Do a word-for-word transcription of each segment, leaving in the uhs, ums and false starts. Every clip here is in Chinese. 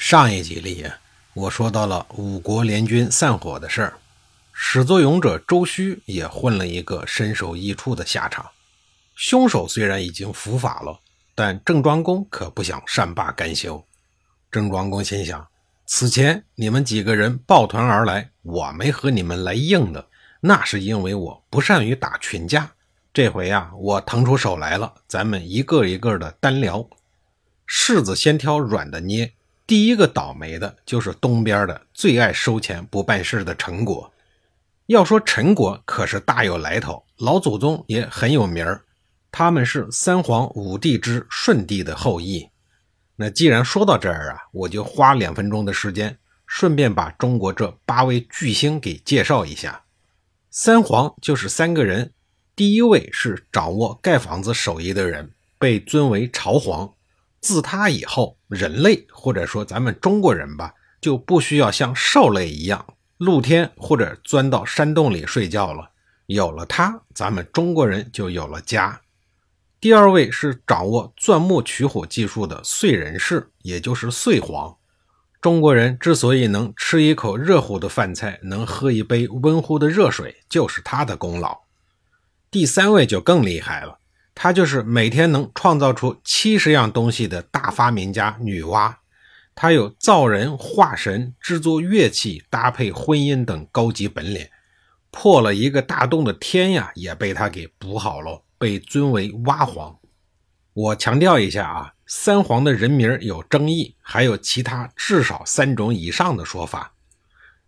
上一集里我说到了五国联军散伙的事儿，始作俑者周须也混了一个身首异处的下场。凶手虽然已经伏法了，但郑庄公可不想善罢甘休。郑庄公心想，此前你们几个人抱团而来，我没和你们来硬的，那是因为我不善于打群架，这回啊，我腾出手来了，咱们一个一个的单聊，柿子先挑软的捏，第一个倒霉的就是东边的最爱收钱不办事的陈国。要说陈国可是大有来头，老祖宗也很有名儿，他们是三皇五帝之舜帝的后裔。那既然说到这儿啊，我就花两分钟的时间，顺便把中国这八位巨星给介绍一下。三皇就是三个人，第一位是掌握盖房子手艺的人，被尊为朝皇。自他以后，人类或者说咱们中国人吧，就不需要像兽类一样露天或者钻到山洞里睡觉了，有了他，咱们中国人就有了家。第二位是掌握钻木取火技术的燧人氏，也就是燧皇。中国人之所以能吃一口热乎的饭菜，能喝一杯温乎的热水，就是他的功劳。第三位就更厉害了，她就是每天能创造出七十样东西的大发明家女娲。她有造人、化神、制作乐器、搭配婚姻等高级本领，破了一个大洞的天呀，也被她给补好了，被尊为娲皇。我强调一下啊，三皇的人名有争议，还有其他至少三种以上的说法。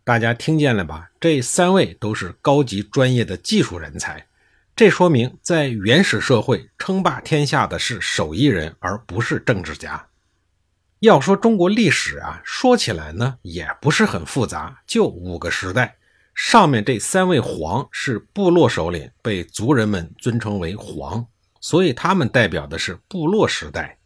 大家听见了吧？这三位都是高级专业的技术人才。这说明在原始社会，称霸天下的是手艺人，而不是政治家。要说中国历史啊，说起来呢也不是很复杂，就五个时代。上面这三位皇是部落首领，被族人们尊称为皇，所以他们代表的是部落时代。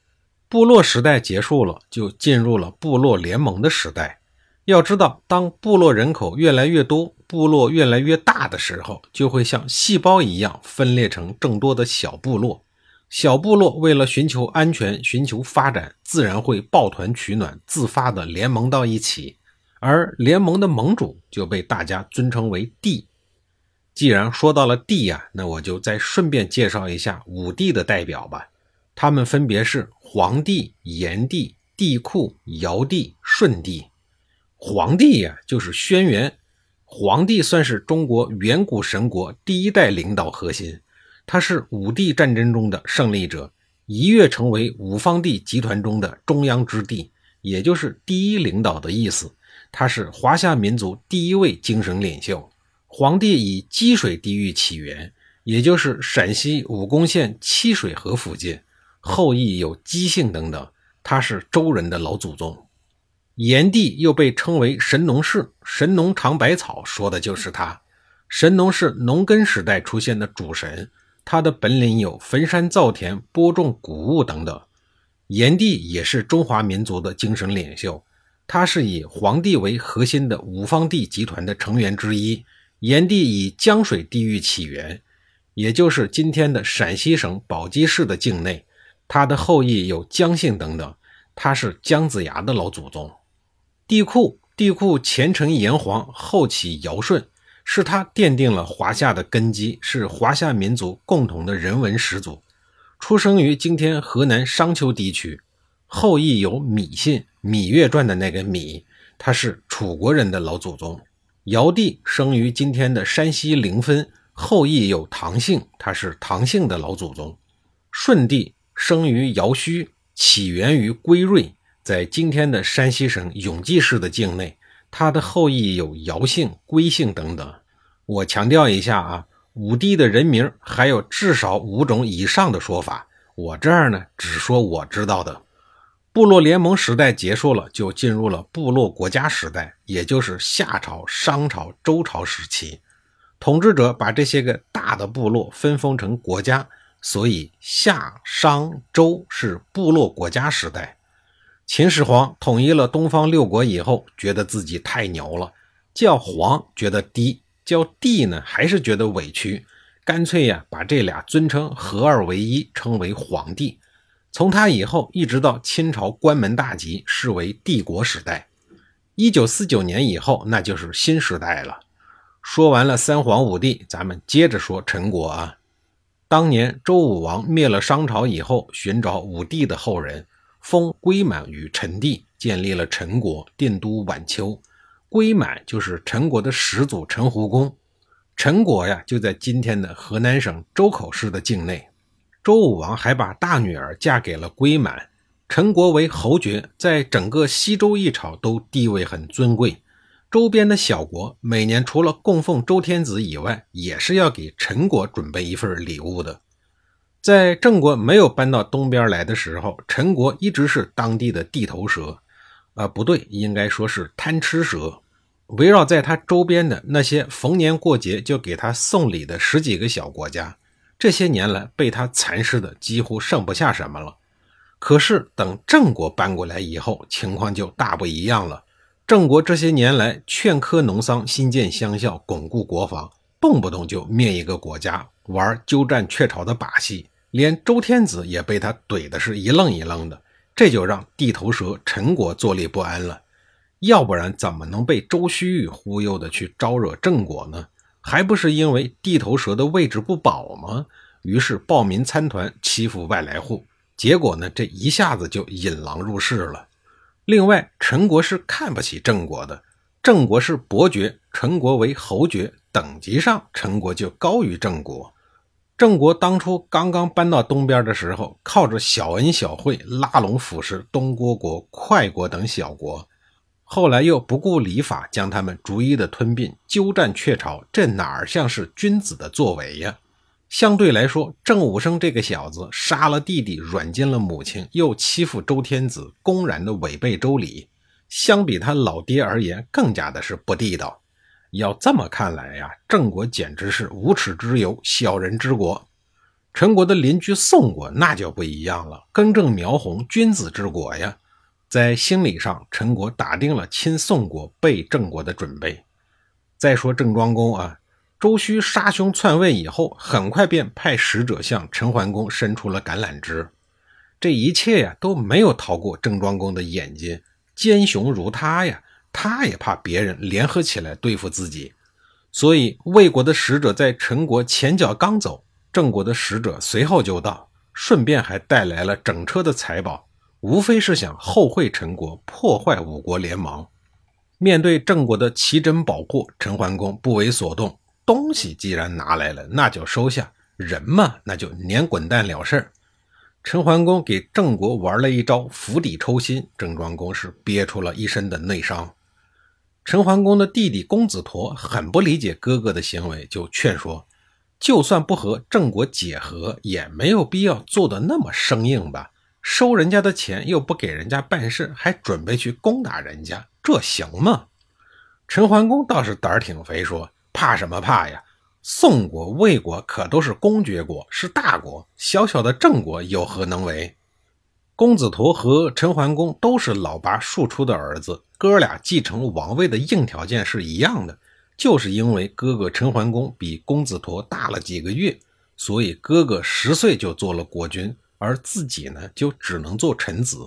部落时代结束了，就进入了部落联盟的时代。要知道，当部落人口越来越多，部落越来越大的时候，就会像细胞一样分裂成更多的小部落。小部落为了寻求安全、寻求发展，自然会抱团取暖，自发的联盟到一起。而联盟的盟主就被大家尊称为帝。既然说到了帝啊，那我就再顺便介绍一下五帝的代表吧。他们分别是黄帝、炎帝、帝喾、尧帝、舜帝。黄帝呀、啊，就是轩辕。黄帝算是中国远古神国第一代领导核心，他是五帝战争中的胜利者，一跃成为五方帝集团中的中央之帝，也就是第一领导的意思。他是华夏民族第一位精神领袖。黄帝以积水地域起源，也就是陕西武功县七水河附近，后裔有姬姓等等，他是周人的老祖宗。炎帝又被称为神农氏，神农尝百草说的就是他。神农是农耕时代出现的主神，他的本领有焚山造田、播种谷物等等。炎帝也是中华民族的精神领袖，他是以黄帝为核心的五方帝集团的成员之一。炎帝以江水地域起源，也就是今天的陕西省宝鸡市的境内，他的后裔有姜姓等等，他是姜子牙的老祖宗。帝喾，帝喾前承炎黄，后起尧舜，是他奠定了华夏的根基，是华夏民族共同的人文始祖。出生于今天河南商丘地区，后裔有芈信，芈月传的那个芈，他是楚国人的老祖宗。尧帝生于今天的山西临汾，后裔有唐姓，他是唐姓的老祖宗。舜帝生于尧墟，起源于归瑞，在今天的山西省永济市的境内，他的后裔有尧姓、归姓等等。我强调一下啊，五帝的人名还有至少五种以上的说法，我这儿呢只说我知道的。部落联盟时代结束了，就进入了部落国家时代，也就是夏朝、商朝、周朝时期。统治者把这些个大的部落分封成国家，所以夏、商、周是部落国家时代。秦始皇统一了东方六国以后，觉得自己太牛了，叫皇觉得低，叫帝呢还是觉得委屈，干脆呀把这俩尊称合二为一，称为皇帝。从他以后一直到清朝关门大吉，视为帝国时代。一九四九年以后那就是新时代了。说完了三皇五帝，咱们接着说陈国啊。当年周武王灭了商朝以后，寻找武帝的后人，封归满于陈地，建立了陈国，定都宛丘。归满就是陈国的始祖陈胡公。陈国呀，就在今天的河南省周口市的境内。周武王还把大女儿嫁给了归满。陈国为侯爵，在整个西周一朝都地位很尊贵。周边的小国每年除了供奉周天子以外，也是要给陈国准备一份礼物的。在郑国没有搬到东边来的时候，陈国一直是当地的地头蛇，啊，不对，应该说是贪吃蛇。围绕在他周边的那些逢年过节就给他送礼的十几个小国家，这些年来被他蚕食的几乎剩不下什么了。可是等郑国搬过来以后，情况就大不一样了。郑国这些年来劝科农桑，新建乡校，巩固国防，动不动就灭一个国家，玩鸠占鹊巢的把戏。连周天子也被他怼的是一愣一愣的，这就让地头蛇陈国坐立不安了。要不然怎么能被周须臾忽悠的去招惹郑国呢？还不是因为地头蛇的位置不保吗？于是暴民参团，欺负外来户，结果呢，这一下子就引狼入室了。另外，陈国是看不起郑国的，郑国是伯爵，陈国为侯爵，等级上陈国就高于郑国。郑国当初刚刚搬到东边的时候，靠着小恩小惠拉拢腐蚀东郭国、快国等小国，后来又不顾礼法将他们逐一的吞并，鸠占鹊巢，这哪像是君子的作为呀？相对来说，郑武生这个小子杀了弟弟，软禁了母亲，又欺负周天子，公然的违背周礼，相比他老爹而言更加的是不地道。要这么看来呀，郑国简直是无耻之尤，小人之国。陈国的邻居宋国那就不一样了，根正苗红，君子之国呀。在心理上，陈国打定了亲宋国、背郑国的准备。再说郑庄公啊，周须杀兄篡位以后，很快便派使者向陈桓公伸出了橄榄枝。这一切呀，都没有逃过郑庄公的眼睛，奸雄如他呀，他也怕别人联合起来对付自己。所以魏国的使者在陈国前脚刚走，郑国的使者随后就到，顺便还带来了整车的财宝，无非是想后会陈国，破坏五国联盟。面对郑国的奇珍宝库，陈桓公不为所动，东西既然拿来了，那就收下，人嘛，那就撵滚蛋了事儿。陈桓公给郑国玩了一招釜底抽薪，郑庄公是憋出了一身的内伤。陈桓公的弟弟公子佗很不理解哥哥的行为，就劝说，就算不和郑国解和，也没有必要做得那么生硬吧，收人家的钱又不给人家办事，还准备去攻打人家，这行吗？陈桓公倒是胆儿挺肥，说怕什么怕呀，宋国、魏国可都是公爵国，是大国，小小的郑国有何能为？公子佗和陈桓公都是老爸庶出的儿子，哥俩继承王位的硬条件是一样的，就是因为哥哥陈桓公比公子佗大了几个月，所以哥哥十岁就做了国君，而自己呢就只能做臣子。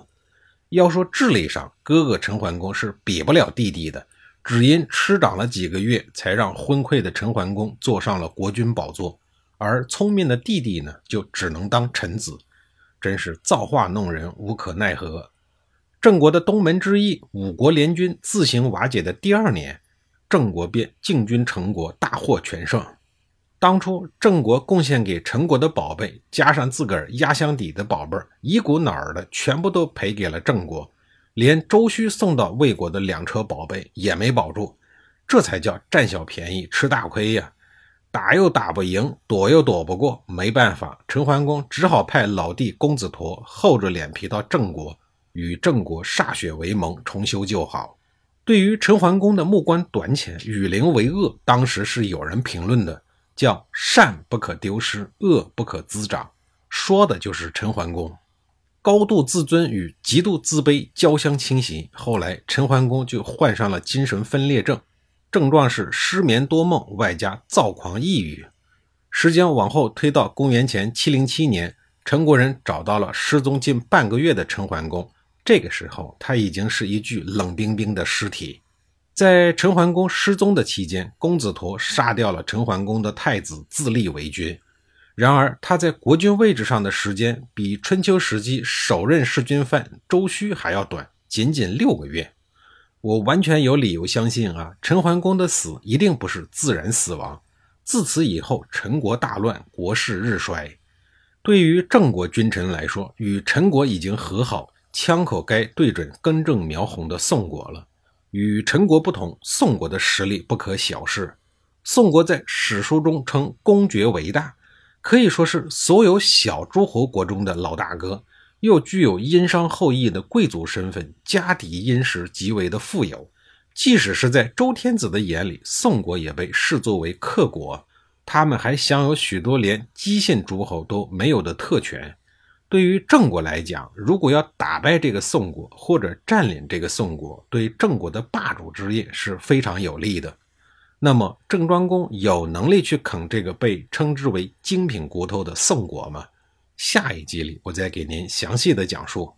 要说智力上，哥哥陈桓公是比不了弟弟的，只因吃长了几个月，才让昏聩的陈桓公坐上了国君宝座，而聪明的弟弟呢就只能当臣子，真是造化弄人，无可奈何。郑国的东门之役，五国联军自行瓦解的第二年，郑国便进军陈国，大获全胜。当初郑国贡献给陈国的宝贝，加上自个儿压箱底的宝贝，一股脑儿的全部都赔给了郑国，连周须送到魏国的两车宝贝也没保住，这才叫占小便宜吃大亏呀！打又打不赢，躲又躲不过，没办法，陈桓公只好派老弟公子佗厚着脸皮到郑国，与郑国歃血为盟，重修旧好。对于陈桓公的目光短浅，与邻为恶，当时是有人评论的，叫善不可丢失，恶不可滋长，说的就是陈桓公。高度自尊与极度自卑交相侵袭，后来陈桓公就患上了精神分裂症，症状是失眠多梦，外加躁狂抑郁。时间往后推到公元前七零七年，陈国人找到了失踪近半个月的陈桓公，这个时候他已经是一具冷冰冰的尸体。在陈桓公失踪的期间，公子佗杀掉了陈桓公的太子，自立为君。然而他在国君位置上的时间比春秋时期首任弑君犯周须还要短，仅仅六个月。我完全有理由相信啊，陈桓公的死一定不是自然死亡。自此以后，陈国大乱，国势日衰。对于郑国君臣来说，与陈国已经和好，枪口该对准根正苗红的宋国了。与陈国不同，宋国的实力不可小视。宋国在史书中称公爵为大，可以说是所有小诸侯国中的老大哥，又具有殷商后裔的贵族身份，家底殷实极为的富有。即使是在周天子的眼里，宋国也被视作为客国，他们还享有许多连姬姓诸侯都没有的特权。对于郑国来讲，如果要打败这个宋国或者占领这个宋国，对郑国的霸主之业是非常有利的。那么郑庄公有能力去啃这个被称之为精品骨头的宋国吗？下一集里我再给您详细的讲述。